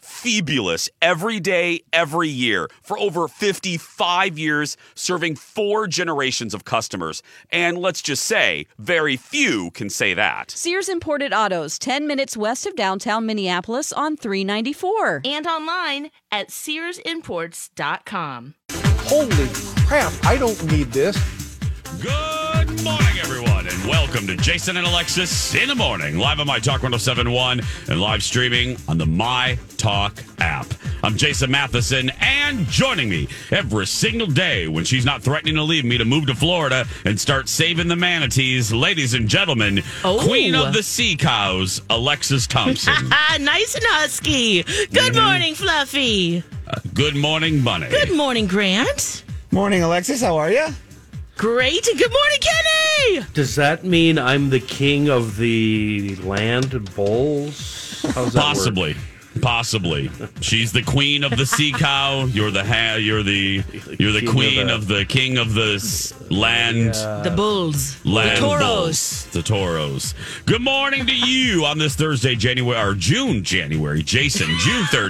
Fabulous every day, every year for over 55 years, serving four generations of customers. And let's just say, very few can say that. Sears Imported Autos, 10 minutes west of downtown Minneapolis on 394. And online at SearsImports.com. Holy crap, I don't need this. Good morning, everyone, and welcome to Jason and Alexis in the Morning, live on My Talk 1071 and live streaming on the My Talk app. I'm Jason Matheson, and joining me every single day when she's not threatening to leave me to move to Florida and start saving the manatees, ladies and gentlemen, Queen of the Sea Cows, Alexis Thompson. Nice and husky. Good morning, Fluffy. Good morning, Bunny. Good morning, Grant. Morning, Alexis. How are you? Great. Good morning, Kenny! Does that mean I'm the king of the land bulls? How's that possibly work? Possibly. She's the queen of the sea cow. You're the queen of the king of the land. Yeah. The bulls. Land the toros. Bulls. The toros. Good morning to you on this Thursday, June 3rd,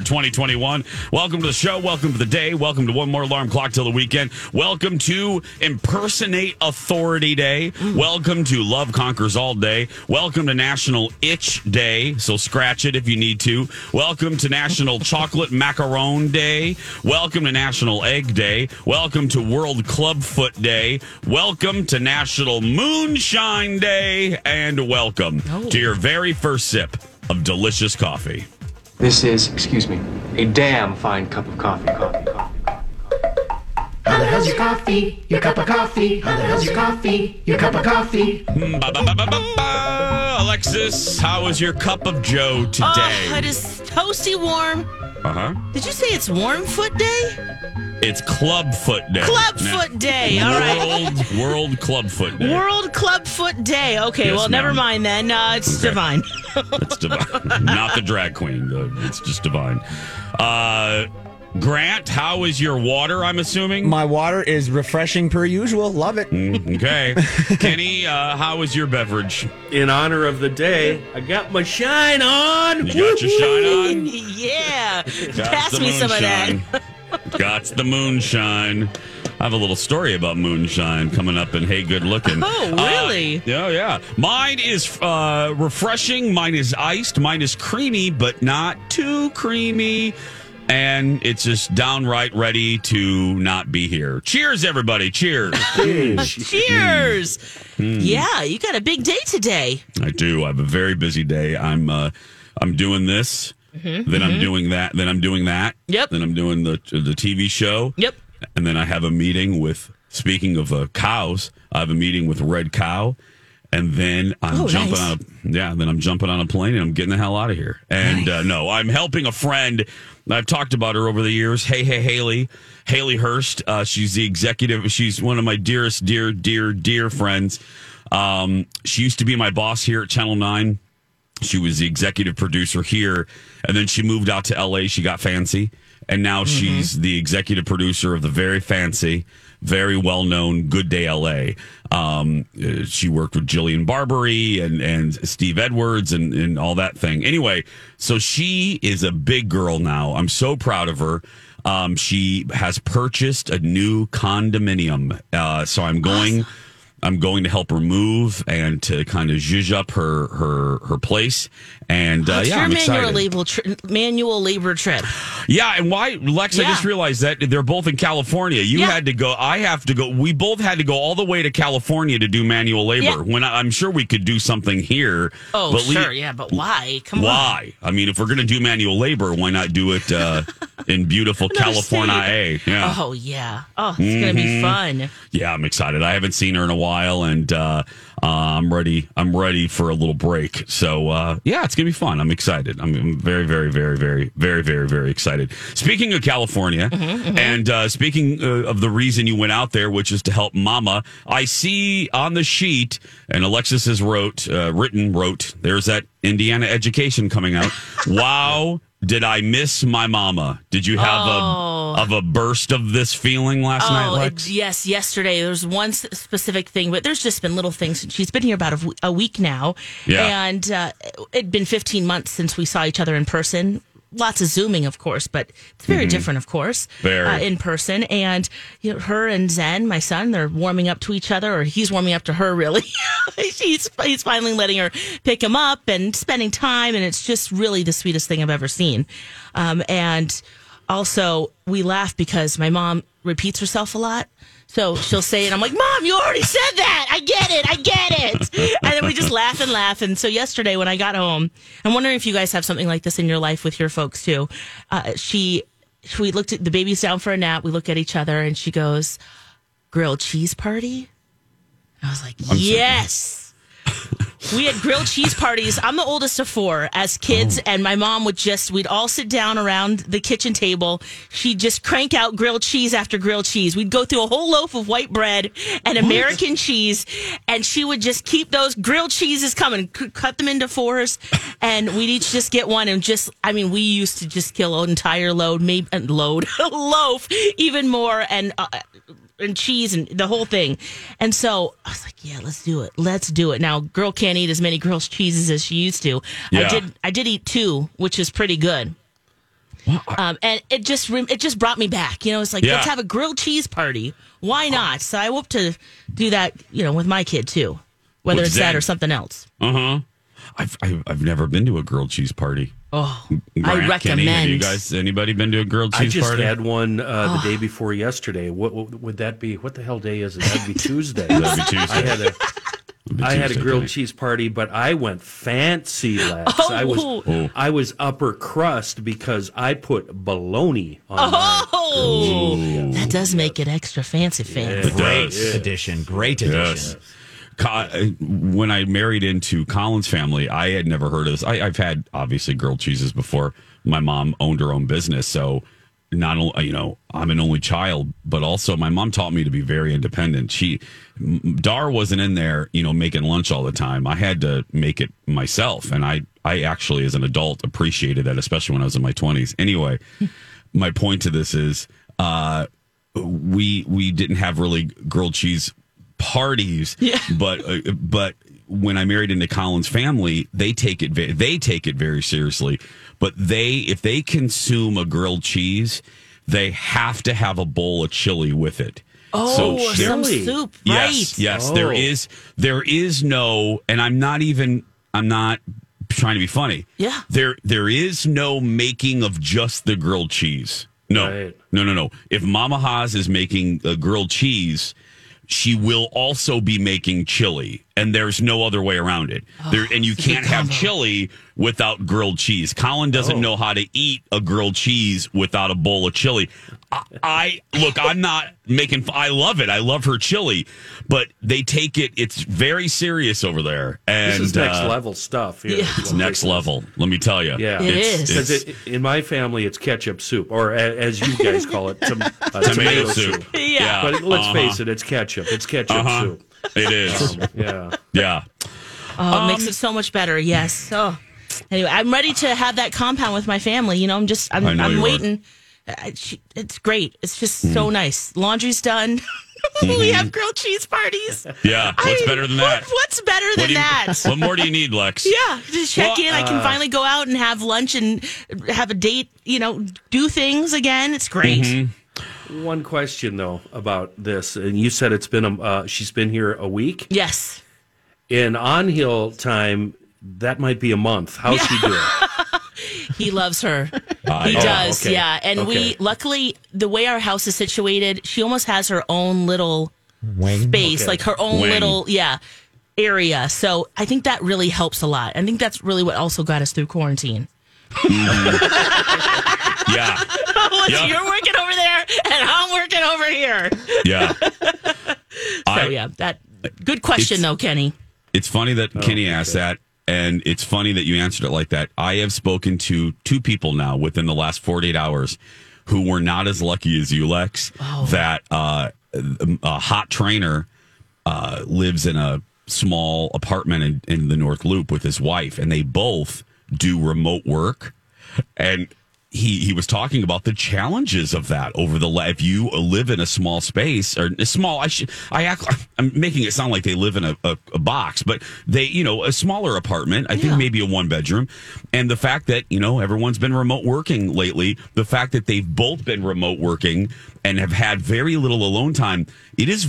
2021. Welcome to the show. Welcome to the day. Welcome to one more alarm clock till the weekend. Welcome to Impersonate Authority Day. Welcome to Love Conquers All Day. Welcome to National Itch Day. So scratch it if you need to. Welcome to National Chocolate Macaron Day. Welcome to National Egg Day. Welcome to World Clubfoot Day. Welcome to National Moonshine Day. And welcome to your very first sip of delicious coffee. This is, excuse me, a damn fine cup of coffee. How the hell's your coffee? Your cup of coffee? How the hell's your coffee? Your cup of coffee? Alexis, how is your cup of joe today? Oh, it is toasty warm. Uh-huh. Did you say it's Warm Foot Day? It's Clubfoot Day. Clubfoot Day. All right. World Clubfoot Day. World Clubfoot Day. Okay, yes, well, never mind then. It's just divine. It's divine. Not the drag queen. It's just divine. Grant, how is your water, I'm assuming? My water is refreshing per usual. Love it. Okay. Kenny, how is your beverage? In honor of the day, I got my shine on. You got your shine on? Yeah. Pass me some of that. Got the moonshine. I have a little story about moonshine coming up in Hey Good Looking. Oh, really? Yeah. Mine is refreshing. Mine is iced. Mine is creamy, but not too creamy. And it's just downright ready to not be here. Cheers, everybody. Cheers. Cheers. Yeah, you got a big day today. I do. I have a very busy day. I'm doing this. Mm-hmm. Then I'm doing that. Then I'm doing that. Yep. Then I'm doing the TV show. Yep. And then I have a meeting with, speaking of cows, I have a meeting with Red Cow. And then I'm jumping on a, then I'm jumping on a plane and I'm getting the hell out of here. And no, I'm helping a friend. I've talked about her over the years. Haley Hurst. She's the executive. She's one of my dearest, dear friends. She used to be my boss here at Channel 9. She was the executive producer here. And then she moved out to LA. She got fancy. And now she's the executive producer of the very fancy, very well-known Good Day LA. She worked with Jillian Barbary and Steve Edwards and all that thing. Anyway, so she is a big girl now. I'm so proud of her. She has purchased a new condominium. So I'm going... Awesome. I'm going to help her move and to kind of zhuzh up her place. And I'm excited. Manual labor trip. Yeah, and why, Lex? Yeah. I just realized that they're both in California. You had to go. I have to go. We both had to go all the way to California to do manual labor. Yeah. When I'm sure we could do something here. Oh, but sure, but why? Come on. Why? I mean, if we're going to do manual labor, why not do it in beautiful California? Yeah. Oh yeah. Oh, it's going to be fun. Yeah, I'm excited. I haven't seen her in a while. And I'm ready for a little break. So it's gonna be fun. I'm excited. I'm very, very, very, very, very, very, very excited. Speaking of California, and speaking of the reason you went out there, which is to help Mama, I see on the sheet, and Alexis has wrote. There's that Indiana education coming out. Wow. Did I miss my mama? Did you have a burst of this feeling last night, Lex? Yes, yesterday. There was one specific thing, but there's just been little things. She's been here about a week now, and it'd been 15 months since we saw each other in person. Lots of Zooming, of course, but it's very different, of course, in person. And you know, her and Zen, my son, they're warming up to each other, or he's warming up to her, really. he's finally letting her pick him up and spending time, and it's just really the sweetest thing I've ever seen. And also, we laugh because my mom repeats herself a lot. So she'll say it, and I'm like, Mom, you already said that. I get it. And then we just laugh. And so yesterday when I got home, I'm wondering if you guys have something like this in your life with your folks too. We looked at the baby's down for a nap. We look at each other and she goes, grilled cheese party? I was like, yes. We had grilled cheese parties. I'm the oldest of four as kids, and my mom would we'd all sit down around the kitchen table. She'd just crank out grilled cheese after grilled cheese. We'd go through a whole loaf of white bread and American cheese, and she would just keep those grilled cheeses coming, cut them into fours, and we'd each just get one. And we used to just kill an entire load, loaf, even more, and cheese and the whole thing. And so I was like, yeah, let's do it. Now, girl can't eat as many grilled cheeses as she used to. Yeah. I did eat two, which is pretty good. Wow. And it just brought me back. You know, it's like, let's have a grilled cheese party. Why not? So I hope to do that, you know, with my kid too, whether it's that or something else. Uh-huh. I've never been to a grilled cheese party. Oh, Grant, I recommend. Kenny, have you guys, anybody been to a grilled cheese party? I just had one the day before yesterday. What would that be? What the hell day is it? That'd be Tuesday. I had a grilled cheese party, but I went fancy last. Oh. I was upper crust because I put bologna on my. That does make it extra fancy. Yeah. Great addition. Yes. When I married into Colin's family, I had never heard of this. I've had, obviously, grilled cheeses before. My mom owned her own business, so not only, you know, I'm an only child, but also my mom taught me to be very independent. Dar wasn't in there, you know, making lunch all the time. I had to make it myself, and I actually, as an adult, appreciated that, especially when I was in my 20s. Anyway, my point to this is we didn't have really grilled cheese parties, yeah. But when I married into Colin's family, they take it very seriously. But if they consume a grilled cheese, they have to have a bowl of chili with it. Oh, so some soup, right? Yes. Oh. There is no, and I'm not trying to be funny. Yeah. There is no making of just the grilled cheese. No, right. No. If Mama Haas is making a grilled cheese, she will also be making chili, and there's no other way around it. Oh, and you can't have chili without grilled cheese. Colin doesn't know how to eat a grilled cheese without a bowl of chili. I look. I'm not making. I love it. I love her chili, but they take it. It's very serious over there. And this is next level stuff. Here. Yeah. It's next level. Let me tell you. Yeah, it is. In my family, it's ketchup soup, or as you guys call it, tomato soup. Yeah, but let's face it. It's ketchup. It's ketchup soup. It is. Yeah. Oh, it makes it so much better. Yes. Oh. Anyway, I'm ready to have that compound with my family. You know, I'm waiting. It's great. It's just so nice. Laundry's done. We have grilled cheese parties. Yeah. What's better than that? What more do you need, Lex? Yeah. Just check in. I can finally go out and have lunch and have a date, you know, do things again. It's great. Mm-hmm. One question though about this, and you said it's been she's been here a week. Yes. In on hill time, that might be a month. How's she doing? He loves her. He does. Okay. Yeah, and we luckily the way our house is situated, she almost has her own little space, like her own little area. So I think that really helps a lot. I think that's really what also got us through quarantine. Yeah. So you're working over there, and I'm working over here. Yeah. Good question, though, Kenny. It's funny that Kenny asked that, and it's funny that you answered it like that. I have spoken to two people now within the last 48 hours who were not as lucky as you, Lex, that a hot trainer lives in a small apartment in the North Loop with his wife, and they both do remote work, and he was talking about the challenges of that over the if you live in a small space or a small I'm making it sound like they live in a box, but they, you know, a smaller apartment, I think maybe a 1-bedroom, and the fact that, you know, everyone's been remote working lately, the fact that they've both been remote working and have had very little alone time, there's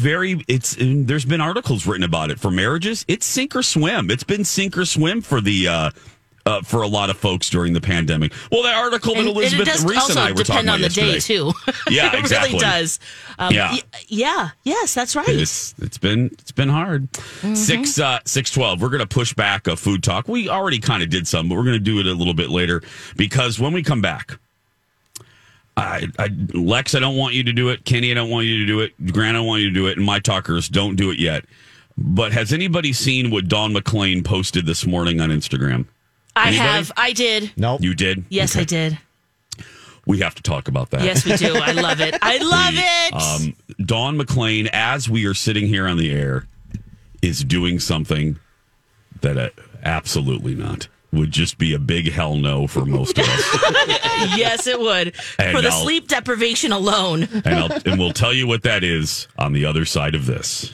been articles written about it for marriages. It's sink or swim. It's been sink or swim for the for a lot of folks during the pandemic. Well, that article that Elizabeth Risa and I were talking about yesterday. It does also depend on the day, too. Yeah, it exactly. It really does. Yes, that's right. It's been hard. Mm-hmm. 6:12. We're going to push back a food talk. We already kind of did some, but we're going to do it a little bit later, because when we come back, Lex, I don't want you to do it. Kenny, I don't want you to do it. Grant, I don't want you to do it. And my talkers, don't do it yet. But has anybody seen what Dawn McClain posted this morning on Instagram? Anybody? I have. I did. No, nope. You did? Yes, okay. I did. We have to talk about that. Yes, we do. I love it. I love it. Dawn McClain, as we are sitting here on the air, is doing something that absolutely not would just be a big hell no for most of us. Yes, it would. And for the sleep deprivation alone. And we'll tell you what that is on the other side of this.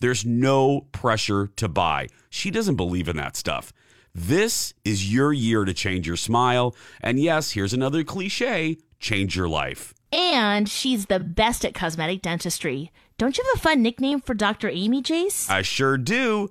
There's no pressure to buy. She doesn't believe in that stuff. This is your year to change your smile. And yes, here's another cliche, change your life. And she's the best at cosmetic dentistry. Don't you have a fun nickname for Dr. Amy, Jace? I sure do.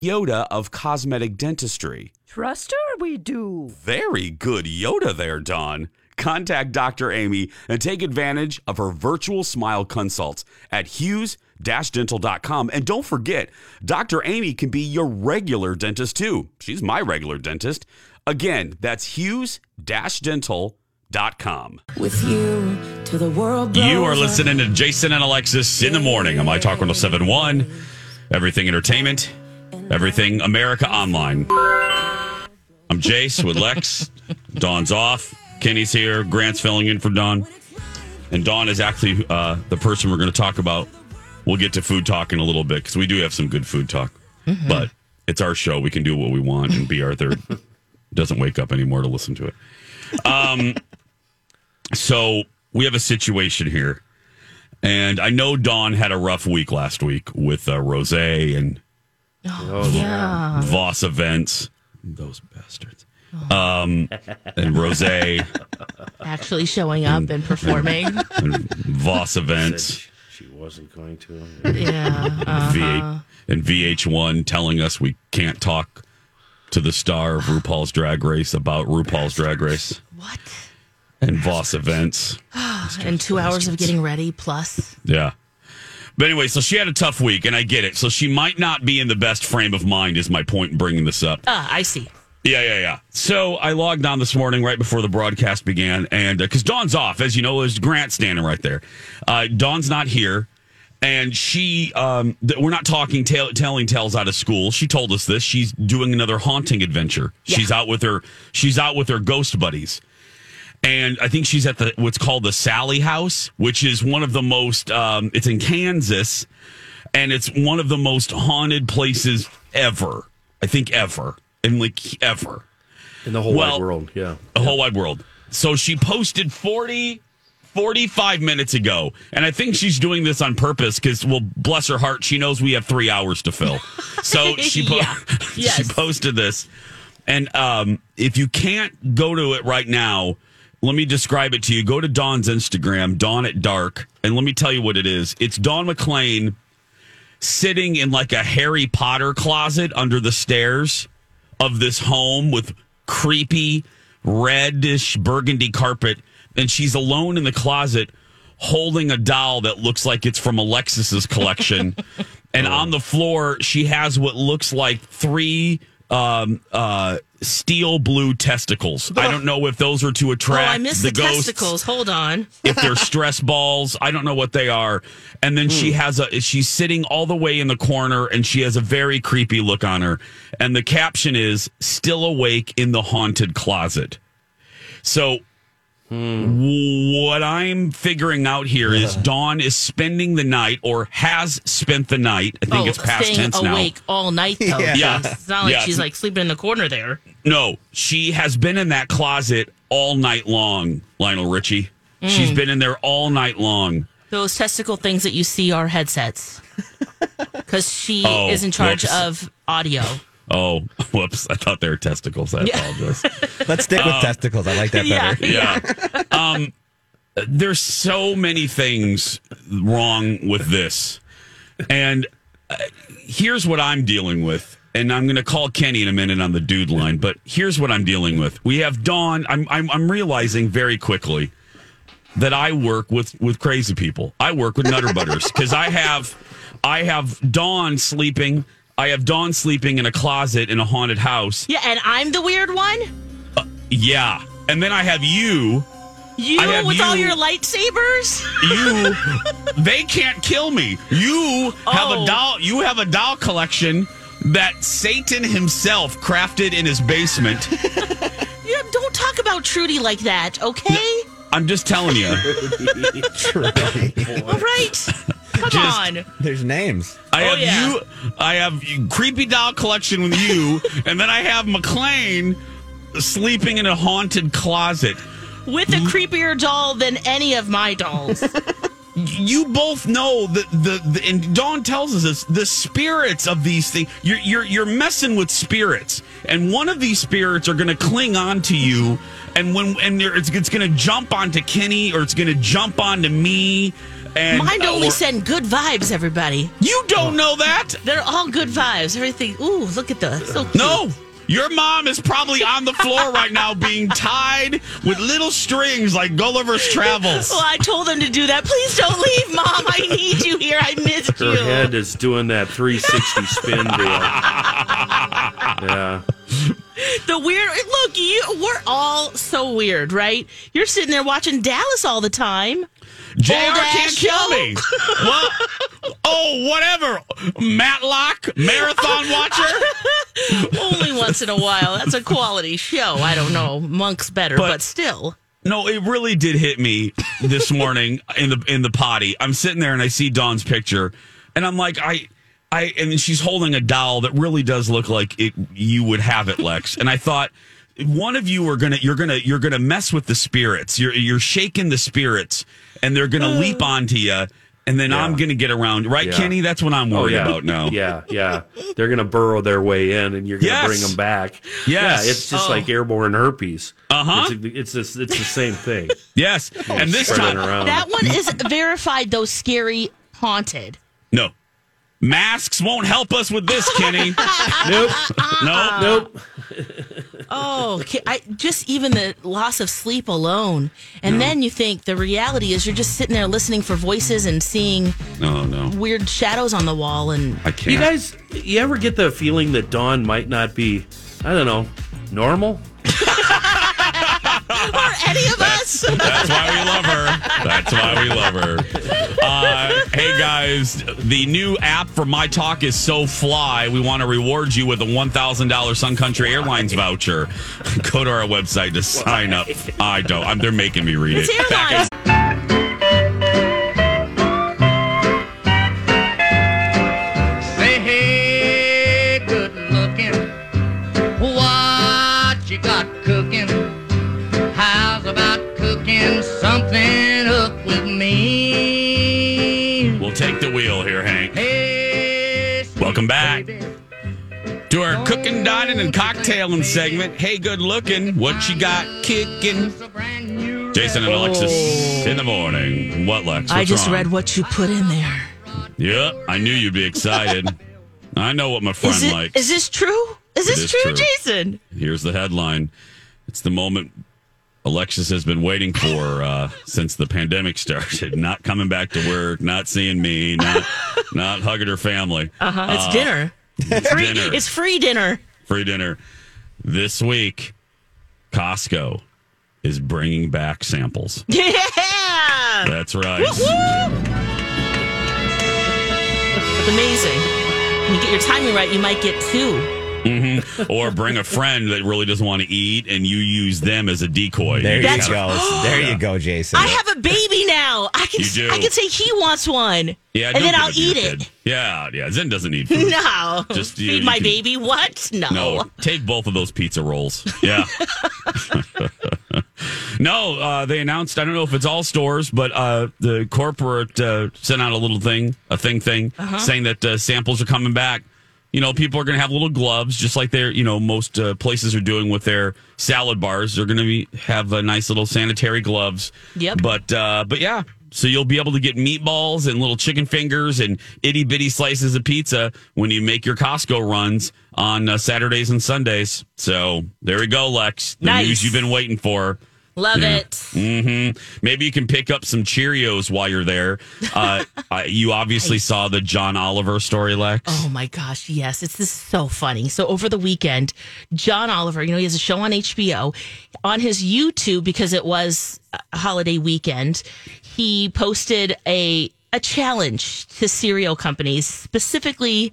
Yoda of cosmetic dentistry. Trust her, we do. Very good Yoda there, Dawn. Contact Dr. Amy and take advantage of her virtual smile consults at hughes-dental.com. And don't forget, Dr. Amy can be your regular dentist too. She's my regular dentist. Again, that's hughes-dental.com. With you to the world. You are listening to Jason and Alexis in the morning on My Talk 1071. Everything Entertainment. Everything America Online. I'm Jace with Lex. Dawn's off. Kenny's here. Grant's filling in for Dawn. And Dawn is actually the person we're going to talk about. We'll get to food talk in a little bit because we do have some good food talk. Mm-hmm. But it's our show. We can do what we want. And B. Arthur doesn't wake up anymore to listen to it. So we have a situation here. And I know Dawn had a rough week last week with Rosé and... Oh, yeah. Voss Events. Those bastards. And Rosé. Actually showing up and performing. And Voss Events. She wasn't going to. Yeah. Uh-huh. And VH1 telling us we can't talk to the star of RuPaul's Drag Race about RuPaul's Drag Race. What? And Voss Events. And 2 hours of getting ready plus. Yeah. But anyway, so she had a tough week, and I get it. So she might not be in the best frame of mind is my point in bringing this up. I see. Yeah. So I logged on this morning right before the broadcast began, and because Dawn's off, as you know, there's Grant standing right there. Dawn's not here, and she, we're not talking telling tales out of school. She told us this. She's doing another haunting adventure. Yeah. She's out with her ghost buddies. And I think she's at what's called the Sally House, which is one of the most, it's in Kansas, and it's one of the most haunted places ever. I think ever. And like ever. In the whole wide world, yeah. The whole wide world. So she posted 45 minutes ago, and I think she's doing this on purpose because, well, bless her heart, she knows we have 3 hours to fill. So she, she posted this. And if you can't go to it right now, let me describe it to you. Go to Dawn's Instagram, Dawn at Dark, and let me tell you what it is. It's Dawn McClain sitting in like a Harry Potter closet under the stairs of this home with creepy, reddish, burgundy carpet. And she's alone in the closet holding a doll that looks like it's from Alexis's collection. And on the floor, she has what looks like three... steel blue testicles. I don't know if those are to attract I missed the ghosts, testicles. Hold on. If they're stress balls, I don't know what they are. And then she's sitting all the way in the corner, and she has a very creepy look on her. And the caption is "Still awake in the haunted closet." So what I'm figuring out here is Dawn is spending the night or has spent the night. I think it's past tense now. Awake all night, though. Yeah. It's not like she's like sleeping in the corner there. No, she has been in that closet all night long, Lionel Richie. She's been in there all night long. Those testicle things that you see are headsets. Because she is in charge of audio. Oh, whoops. I thought they were testicles. I apologize. Let's stick with testicles. I like that better. Yeah. There's so many things wrong with this. And here's what I'm dealing with. And I'm going to call Kenny in a minute on the dude line. But here's what I'm dealing with. We have Dawn. I'm realizing very quickly that I work with crazy people. I work with Nutter Butters because I have Dawn sleeping. I have Dawn sleeping in a closet in a haunted house. Yeah, and I'm the weird one? Yeah. And then I have you. You, all your lightsabers? You. They can't kill me. You have a doll collection that Satan himself crafted in his basement. You don't talk about Trudy like that, okay? No, I'm just telling you. Trudy. All right. Come on. There's names. I have creepy doll collection with you, and then I have McClain sleeping in a haunted closet. With a creepier doll than any of my dolls. You both know that and Dawn tells us this, the spirits of these things. You're messing with spirits, and one of these spirits are going to cling on to you, and it's going to jump onto Kenny, or it's going to jump onto me. And mine only send good vibes, everybody. You don't know that. They're all good vibes. Everything. Ooh, look at the. So cute. No, your mom is probably on the floor right now being tied with little strings like Gulliver's Travels. Well, I told them to do that. Please don't leave, Mom. I need you here. I missed you. Her head is doing that 360 spin deal. Yeah. The weird. Look, we're all so weird, right? You're sitting there watching Dallas all the time. JR can't kill me. Well, whatever. Matlock, marathon watcher. Only once in a while. That's a quality show. I don't know. Monk's better, but still. No, it really did hit me this morning in the potty. I'm sitting there and I see Dawn's picture, and I'm like, and she's holding a doll that really does look like it. You would have it, Lex. And I thought, one of you you're gonna mess with the spirits. You're shaking the spirits, and they're gonna leap onto you, and then I'm gonna get around. Right, yeah. Kenny? That's what I'm worried about now. Yeah. They're gonna burrow their way in, and you're gonna bring them back. Yes. Yeah, it's just like airborne herpes. It's the same thing. Yes, and this time around. That one is verified, though scary, haunted. No. Masks won't help us with this, Kenny. Nope. Oh, just even the loss of sleep alone. And then you think the reality is you're just sitting there listening for voices and seeing weird shadows on the wall. And I can't. You guys, you ever get the feeling that Dawn might not be, I don't know, normal? Or any of us. That's why we love her. Hey, guys, the new app for My Talk is so fly. We want to reward you with a $1,000 Sun Country Airlines voucher. Go to our website to sign up. I don't. They're making me read it. It's something up with me. We'll take the wheel here, Hank. Hey, welcome back to our cooking, dining, and cocktailing segment. Hey, good looking. What you got kicking? Jason and Alexis in the morning. What, Lex? What's I just wrong? Read what you put in there. Yep, I knew you'd be excited. I know what my friend likes. Is this true? Is this true, Jason? Here's the headline. It's the moment Alexis has been waiting for since the pandemic started. Not coming back to work, not seeing me, not hugging her family. It's dinner. It's free dinner. Free dinner. This week, Costco is bringing back samples. Yeah! That's right. Woo-hoo! It's amazing. When you get your timing right, you might get two. Mm-hmm. Or bring a friend that really doesn't want to eat, and you use them as a decoy. There you go. There you go, Jason. I have a baby now. I can say he wants one. Yeah, and then I'll eat it. Yeah. Zen doesn't eat food. No. Just feed my baby. What? No. No. Take both of those pizza rolls. Yeah. No. They announced. I don't know if it's all stores, but the corporate sent out a thing, saying that samples are coming back. You know, people are going to have little gloves, just like they're, you know, most places are doing with their salad bars. They're going to have a nice little sanitary gloves. Yep. But yeah, so you'll be able to get meatballs and little chicken fingers and itty bitty slices of pizza when you make your Costco runs on Saturdays and Sundays. So there we go, Lex. The news you've been waiting for. Love it. Mm-hmm. Maybe you can pick up some Cheerios while you're there. You obviously saw the John Oliver story, Lex. Oh, my gosh. Yes. This is so funny. So over the weekend, John Oliver, he has a show on HBO. On his YouTube, because it was a holiday weekend, he posted a challenge to cereal companies, specifically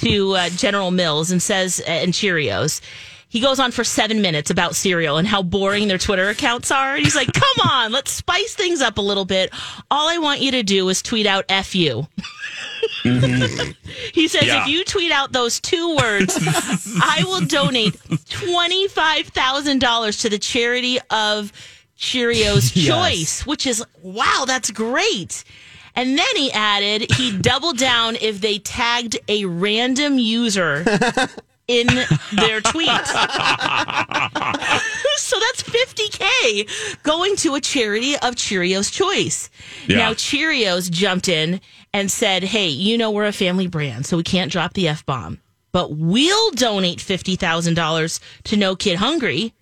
to General Mills and Cheerios. He goes on for 7 minutes about cereal and how boring their Twitter accounts are. And he's like, come on, let's spice things up a little bit. All I want you to do is tweet out F you. Mm-hmm. He says, if you tweet out those two words, I will donate $25,000 to the charity of Cheerios Choice, which is, wow, that's great. And then he added, he doubled down if they tagged a random user in their tweets. So that's $50,000 going to a charity of Cheerios Choice. Yeah. Now Cheerios jumped in and said, hey, we're a family brand, so we can't drop the F-bomb, but we'll donate $50,000 to No Kid Hungry.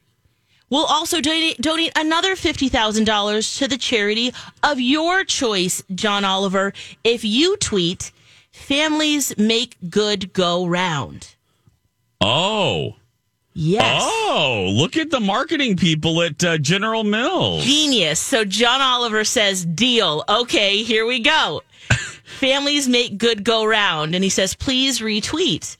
We'll also donate another $50,000 to the charity of your choice, John Oliver, if you tweet, families make good go round. Oh. Yes. Oh, look at the marketing people at General Mills. Genius. So John Oliver says, deal. Okay, here we go. Families make good go round. And he says, please retweet.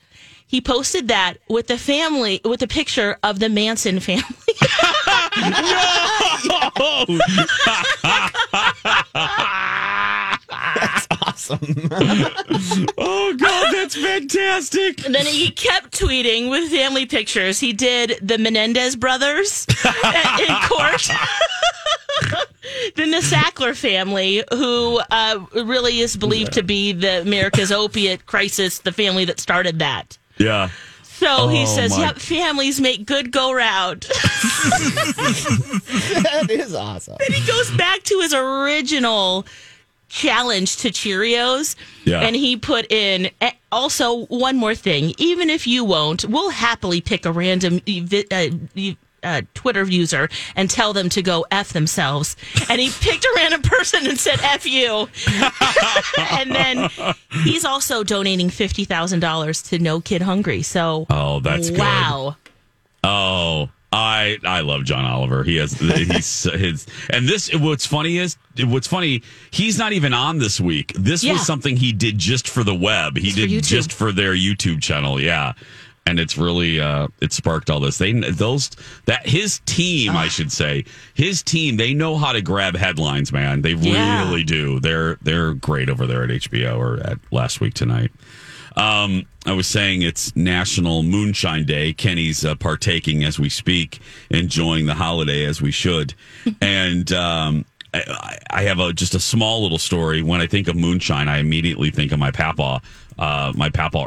He posted that with a picture of the Manson family. That's awesome. Oh, God, that's fantastic. And then he kept tweeting with family pictures. He did the Menendez brothers in court. Then the Sackler family, who really is believed to be America's opiate crisis, the family that started that. Yeah. So he says, yep, families make good go round. That is awesome. Then he goes back to his original challenge to Cheerios, and he put in, also, one more thing, even if you won't, we'll happily pick a random Twitter user and tell them to go F themselves. And he picked a random person and said, F you. And then he's also donating $50,000 to No Kid Hungry. So, that's good. Wow. Oh, I love John Oliver. He has what's funny, he's not even on this week. This was something he did just for the web. Just for their YouTube channel. Yeah. And it's really it sparked all this. His team, they know how to grab headlines, man. They really do. They're great over there at HBO or at Last Week Tonight. I was saying it's National Moonshine Day. Kenny's partaking as we speak, enjoying the holiday as we should. And I have just a small little story. When I think of moonshine, I immediately think of my papa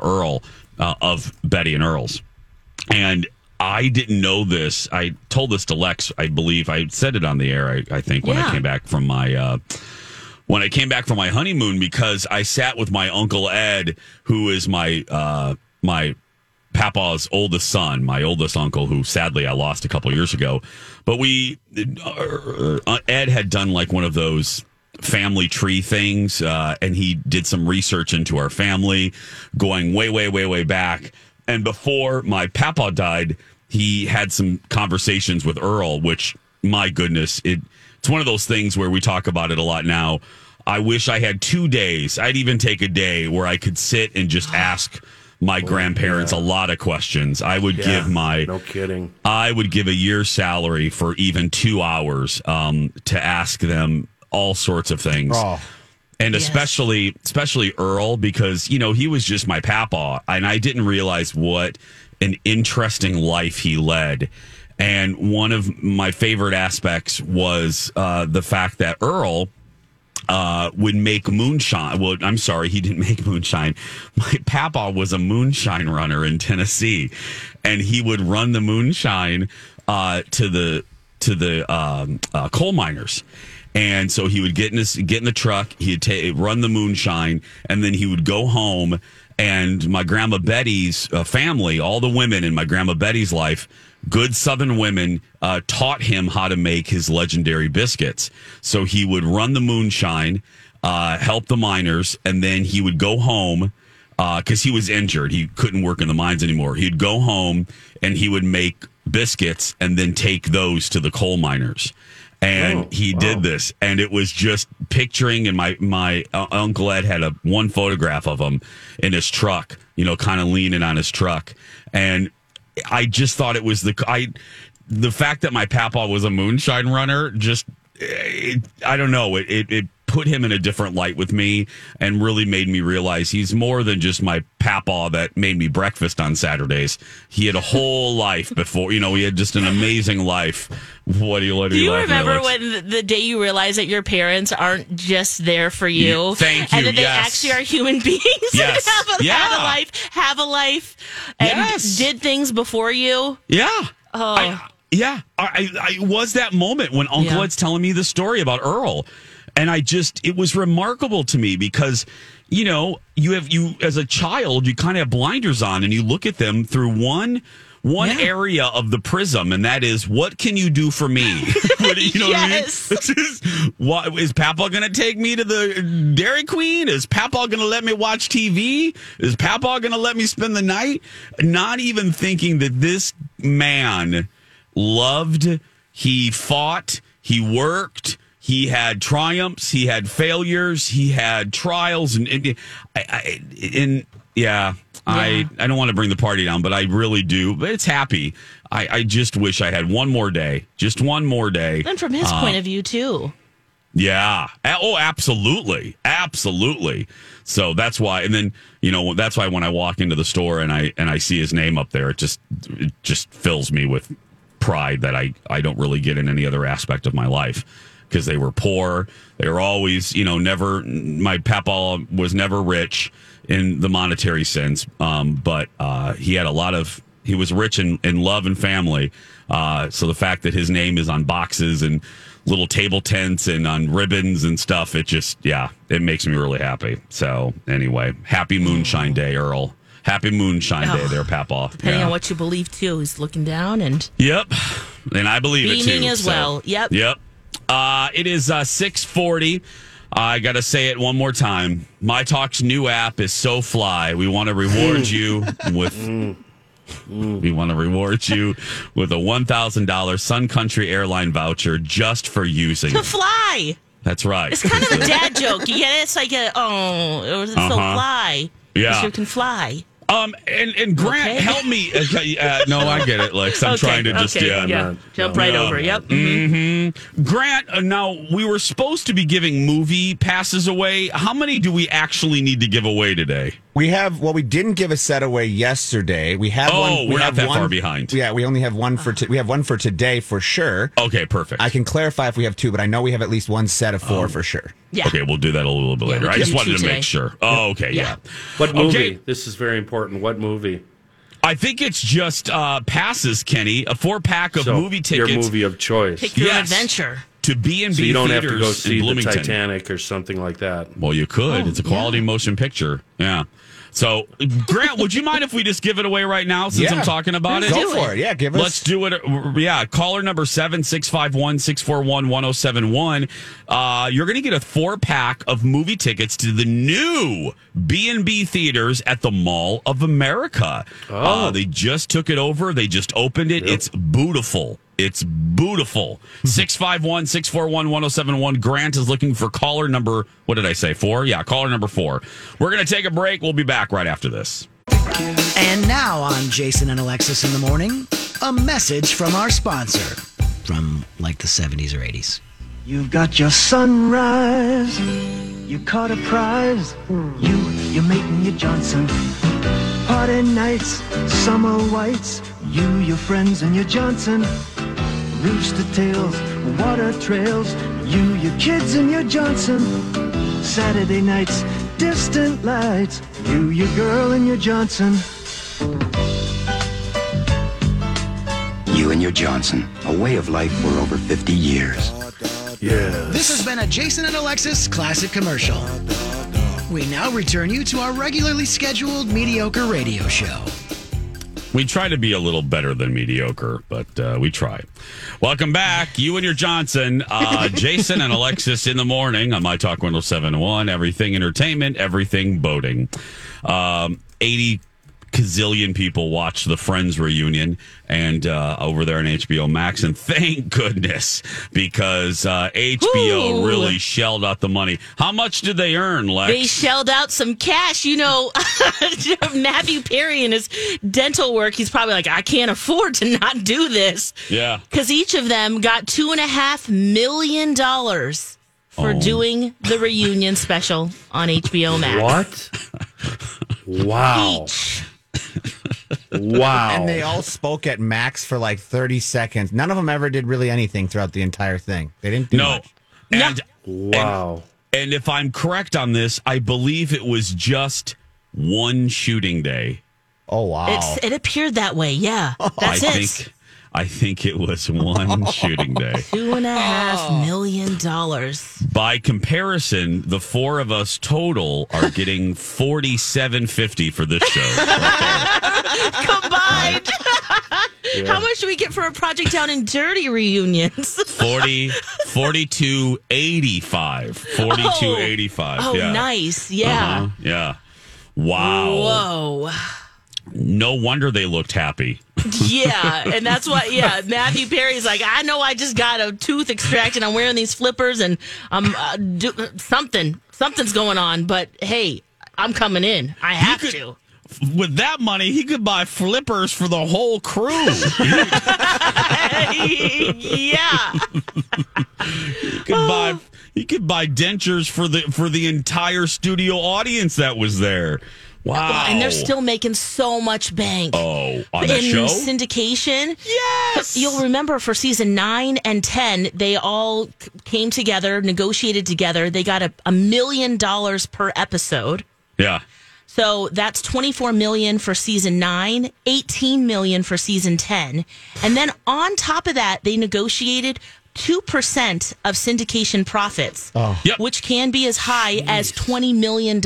Earl. Of Betty and Earl's. And I didn't know this. I told this to Lex, I believe. I said it on the air, I think, when I came back from my honeymoon, because I sat with my Uncle Ed, who is my papa's oldest son, my oldest uncle, who sadly I lost a couple years ago. But Ed had done like one of those family tree things, and he did some research into our family going way, way, way, way back. And before my papa died, he had some conversations with Earl, which, my goodness, it's one of those things where we talk about it a lot now. I wish I had 2 days. I'd even take a day where I could sit and just ask my grandparents a lot of questions. I would give no kidding. I would give a year's salary for even 2 hours to ask them all sorts of things, and especially Earl, because he was just my papa, and I didn't realize what an interesting life he led. And one of my favorite aspects was the fact that Earl would make moonshine. Well, I'm sorry, he didn't make moonshine. My papa was a moonshine runner in Tennessee, and he would run the moonshine to the coal miners. And so he would get in the truck, he'd run the moonshine, and then he would go home. And my Grandma Betty's family, all the women in my Grandma Betty's life, good Southern women taught him how to make his legendary biscuits. So he would run the moonshine, help the miners, and then he would go home because he was injured. He couldn't work in the mines anymore. He'd go home and he would make biscuits and then take those to the coal miners. And did this, and it was just picturing. And my Uncle Ed had one photograph of him in his truck, you know, kind of leaning on his truck. And I just thought it was the fact that my papa was a moonshine runner. I don't know. It put him in a different light with me, and really made me realize he's more than just my papa that made me breakfast on Saturdays. He had a whole life before, you know. He had just an amazing life. Do you remember when the day you realized that your parents aren't just there for you? Thank you. And that they actually are human beings and have a life, and did things before you. Yeah. I was that moment when Uncle Ed's telling me the story about Earl. And it was remarkable to me because, you know, you as a child, you kind of have blinders on and you look at them through one area of the prism, and that is, what can you do for me? You know what I mean? Is Papa going to take me to the Dairy Queen? Is Papa going to let me watch TV? Is Papa going to let me spend the night? Not even thinking that this man loved, he fought, he worked. He had triumphs, he had failures, he had trials, I don't want to bring the party down, but I really do. But it's happy. I just wish I had one more day, just one more day. And from his point of view, too. Yeah. Oh, absolutely. Absolutely. So that's why. And then, you know, that's why when I walk into the store and I see his name up there, it just fills me with pride that I don't really get in any other aspect of my life. Because they were poor. They were always, you know, my papa was never rich in the monetary sense. But he had he was rich in love and family. So the fact that his name is on boxes and little table tents and on ribbons and stuff, it makes me really happy. So anyway, happy moonshine day, Earl. Happy moonshine day there, Papa. Depending on what you believe, too. He's looking down and... Yep. And I believe it, too. Beaming as well. Yep. Yep. It is 6:40. I got to say it one more time. My Talk's new app is so fly. We want to reward you with a $1,000 Sun Country Airline voucher just for using it. To fly. That's right. It's kind of a dad joke. You get it? It's like it's so fly. Yeah. Because you can fly. And Grant, help me. No, I get it, Lex. I'm trying to just jump right over. Yep. Mm-hmm. Grant, now we were supposed to be giving movie passes away. How many do we actually need to give away today? We have. Well, we didn't give a set away yesterday. We have one. We're not that far behind. Yeah, we only have one for. We have one for today for sure. Okay, perfect. I can clarify if we have two, but I know we have at least one set of four for sure. Yeah. Okay, we'll do that a little bit later. I just wanted to make sure. Oh, okay. Yeah. What movie? Okay. This is very important. What movie? I think it's just passes, Kenny. A 4-pack of movie tickets. Your movie of choice. Pick your adventure. To B&B Theaters. So you don't have to go see the Titanic or something like that. Well, you could. It's a quality motion picture. Yeah. So, Grant, would you mind if we just give it away right now since I'm talking about it? Go for it. Yeah, give us. Let's do it. Yeah, caller number 7-651-641-1071. You're going to get a 4-pack of movie tickets to the new B&B Theaters at the Mall of America. Oh. They just took it over. They just opened it. Yep. It's beautiful. 651-641-1071. Grant is looking for caller number, what did I say, 4? Yeah, caller number 4. We're going to take a break. We'll be back right after this. And now on Jason and Alexis in the Morning, a message from our sponsor from like the 70s or 80s. You've got your sunrise. You caught a prize. You're making your Johnson. Party nights, summer whites. You, your friends, and your Johnson. Rooster tails, water trails. You, your kids, and your Johnson. Saturday nights, distant lights. You, your girl, and your Johnson. You and your Johnson, a way of life for over 50 years. Yes. This has been a Jason and Alexis classic commercial. We now return you to our regularly scheduled mediocre radio show. We try to be a little better than mediocre, but we try. Welcome back. You and your Johnson, Jason and Alexis in the morning on My Talk 1071. Everything entertainment, everything boating. 80 gazillion people watched the Friends reunion and over there on HBO Max, and thank goodness, because HBO really shelled out the money. How much did they earn, Lex? They shelled out some cash. You know, Matthew Perry and his dental work, he's probably like, I can't afford to not do this. Yeah. Because each of them got $2.5 million for doing the reunion special on HBO Max. What? Wow. Each. Wow. And they all spoke at max for like 30 seconds. None of them ever did really anything throughout the entire thing. They didn't do much. Wow. And if I'm correct on this, I believe it was just one shooting day. Oh, wow. It appeared that way. Yeah. That's I think it was one shooting day. $2.5 million. By comparison, the four of us total are getting $47.50 for this show. Combined. Yeah. How much do we get for a Project Down and Dirty reunions? $42.85. $42.85. Oh, yeah. Nice. Yeah. Uh-huh. Yeah. Wow. Whoa. No wonder they looked happy. Yeah, and that's why, Matthew Perry's like, I know I just got a tooth extracted. I'm wearing these flippers and I'm something's going on, but hey, I'm coming in. I have to. With that money, he could buy flippers for the whole crew. Yeah. He could buy dentures for the entire studio audience that was there. Wow. And they're still making so much bank. Oh, on that show? In syndication. Yes. You'll remember for season 9 and 10, they all came together, negotiated together. They got $1 million per episode. Yeah. So that's $24 million for season 9, $18 million for season 10. And then on top of that, they negotiated 2% of syndication profits, which can be as high as $20 million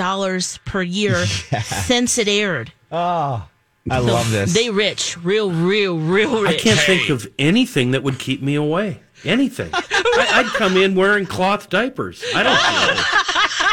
per year since it aired. Oh, I love this. They rich. Real, real, real rich. I can't think of anything that would keep me away. Anything. I'd come in wearing cloth diapers. I don't know.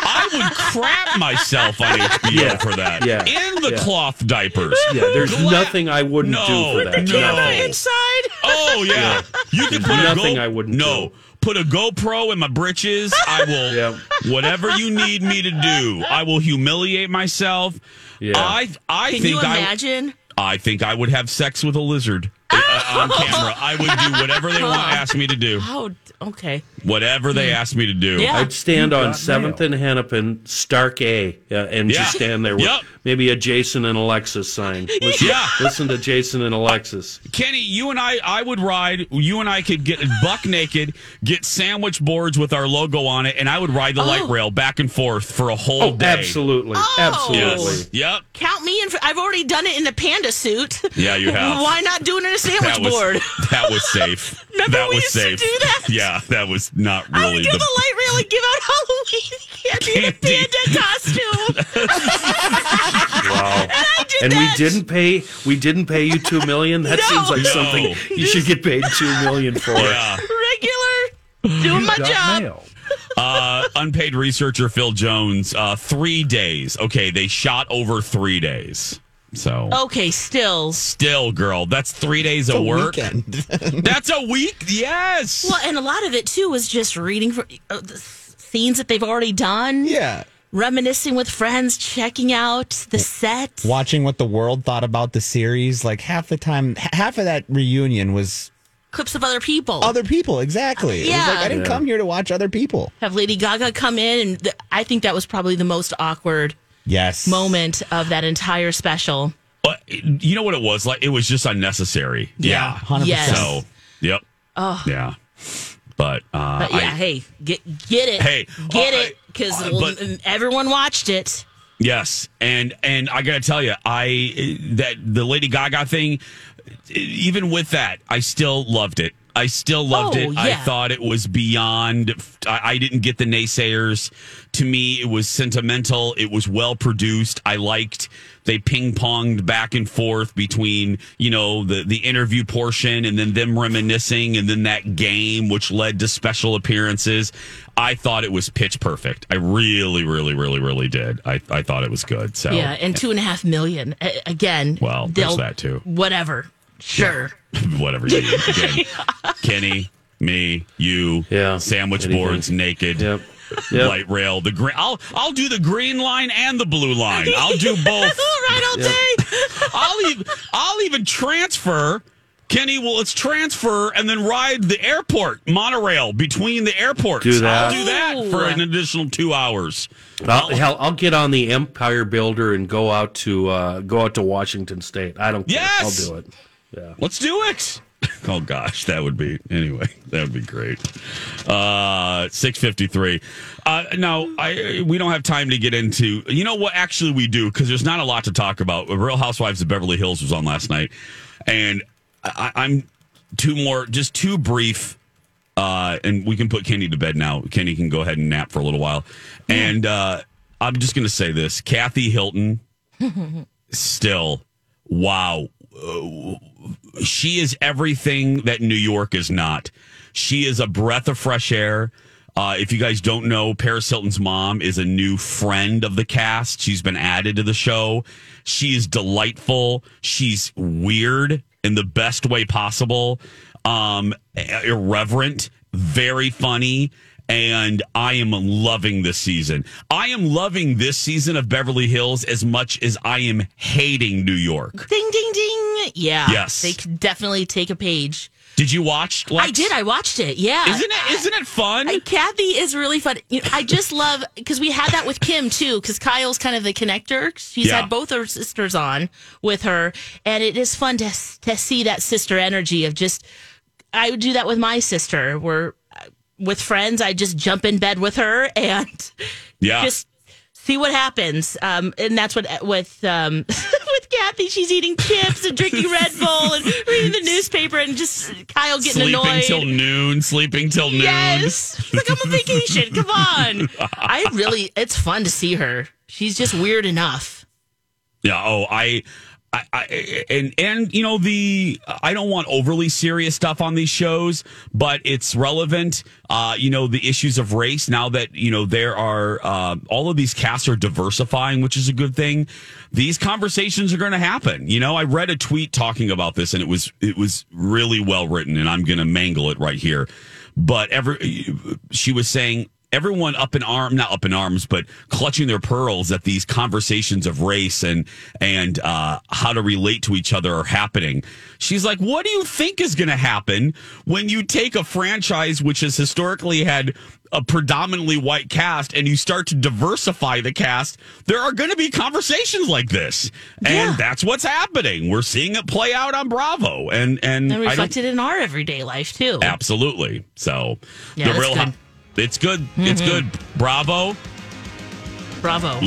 I would crap myself on HBO for that. Yeah. In the cloth diapers. Yeah, there's nothing I wouldn't do for that. With the camera inside. Oh, yeah. You could put nothing I wouldn't do. Put a GoPro in my britches. I will, whatever you need me to do, I will humiliate myself. Yeah. Can you imagine? I think I would have sex with a lizard on camera. I would do whatever they ask me to do. Oh, okay. Whatever they ask me to do. Yeah. I'd stand on 7th and Hennepin, Stark A, and just stand there with maybe a Jason and Alexis sign. Listen to Jason and Alexis. Kenny, you and I would ride. You and I could get buck naked, get sandwich boards with our logo on it, and I would ride the light rail back and forth for a whole day. Absolutely. Oh. Absolutely. Yes. Yep. Count me in. I've already done it in the panda suit. Yeah, you have. Why not do it in a sandwich board? That was safe. Remember that we used to do that? Yeah, that was not really. I would do the light rail and give out Halloween candy in a panda costume. Wow. And I did that. We didn't pay you $2 million. That seems like something you should get paid $2 million for. Yeah. Regular, doing my job. Mail. Unpaid researcher Phil Jones, 3 days. Okay, they shot over 3 days. So okay, still, girl, that's 3 days of work. That's a week, yes. Well, and a lot of it too was just reading for the scenes that they've already done. Yeah, reminiscing with friends, checking out the set, watching what the world thought about the series. Like half the time, half of that reunion was clips of other people. Other people, exactly. Yeah. It was like, I didn't come here to watch other people. Have Lady Gaga come in, and I think that was probably the most awkward. Yes. Moment of that entire special. But you know what it was like? It was just unnecessary. Yeah. 100%. Yes. So, yep. Oh. Yeah. But hey, get it. Hey. Get it. Because everyone watched it. Yes. And I got to tell you, the Lady Gaga thing, even with that, I still loved it. I still loved it. Yeah. I thought it was beyond. I didn't get the naysayers. To me, it was sentimental. It was well produced. I liked. They ping ponged back and forth between, you know, the interview portion and then them reminiscing and then that game, which led to special appearances. I thought it was pitch perfect. I really, really, really, really did. I thought it was good. So yeah, and $2.5 million again. Well, there's that too. Whatever. Sure. Yeah. Whatever you need. Again, Kenny, me, you, sandwich anything. Boards, naked, light rail, the green. I'll do the green line and the blue line. I'll do both. all day. I'll even transfer. Kenny, let's transfer and then ride the airport monorail between the airports. I'll do that for an additional 2 hours. I'll get on the Empire Builder and go out to Washington State. I don't care. Yes! I'll do it. Yeah. Let's do it. Oh, gosh, that would be great. 6:53. Now, we don't have time to get into, you know what, actually we do, because there's not a lot to talk about. Real Housewives of Beverly Hills was on last night, and I'm two brief, and we can put Kenny to bed now. Kenny can go ahead and nap for a little while. And I'm just going to say this. Kathy Hilton, still, wow. She is everything that New York is not. She is a breath of fresh air. If you guys don't know, Paris Hilton's mom is a new friend of the cast. She's been added to the show. She is delightful. She's weird in the best way possible, irreverent, very funny, and I am loving this season. I am loving this season of Beverly Hills as much as I am hating New York. Ding, ding, ding. Yeah. Yes. They could definitely take a page. Did you watch? Lex? I did. I watched it. Yeah. Isn't it fun? Kathy is really fun. I just love, because we had that with Kim too, because Kyle's kind of the connector. She's had both her sisters on with her, and it is fun to see that sister energy of just. I would do that with my sister. We're with Friends. I just jump in bed with her and just see what happens. And that's what with. Kathy, she's eating chips and drinking Red Bull and reading the newspaper and just Kyle getting annoyed. Sleeping till noon. Yes. It's like, I'm on vacation. Come on. It's fun to see her. She's just weird enough. Yeah. Oh, I don't want overly serious stuff on these shows, but it's relevant. The issues of race now that, there are all of these casts are diversifying, which is a good thing. These conversations are going to happen. I read a tweet talking about this, and it was really well written, and I'm going to mangle it right here. But she was saying, everyone not up in arms, but clutching their pearls at these conversations of race and how to relate to each other are happening. She's like, what do you think is going to happen when you take a franchise which has historically had a predominantly white cast and you start to diversify the cast? There are going to be conversations like this. Yeah. And that's what's happening. We're seeing it play out on Bravo. And reflected in our everyday life, too. Absolutely. So the real... It's good. Mm-hmm. It's good. Bravo.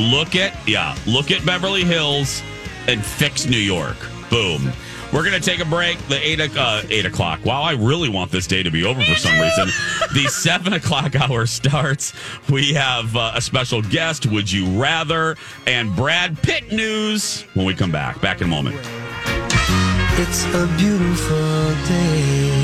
Look at Beverly Hills and fix New York. Boom. We're going to take a break. The 8 o'clock. Wow, I really want this day to be over for some reason. The 7 o'clock hour starts. We have a special guest, Would You Rather, and Brad Pitt news when we come back. Back in a moment. It's a beautiful day.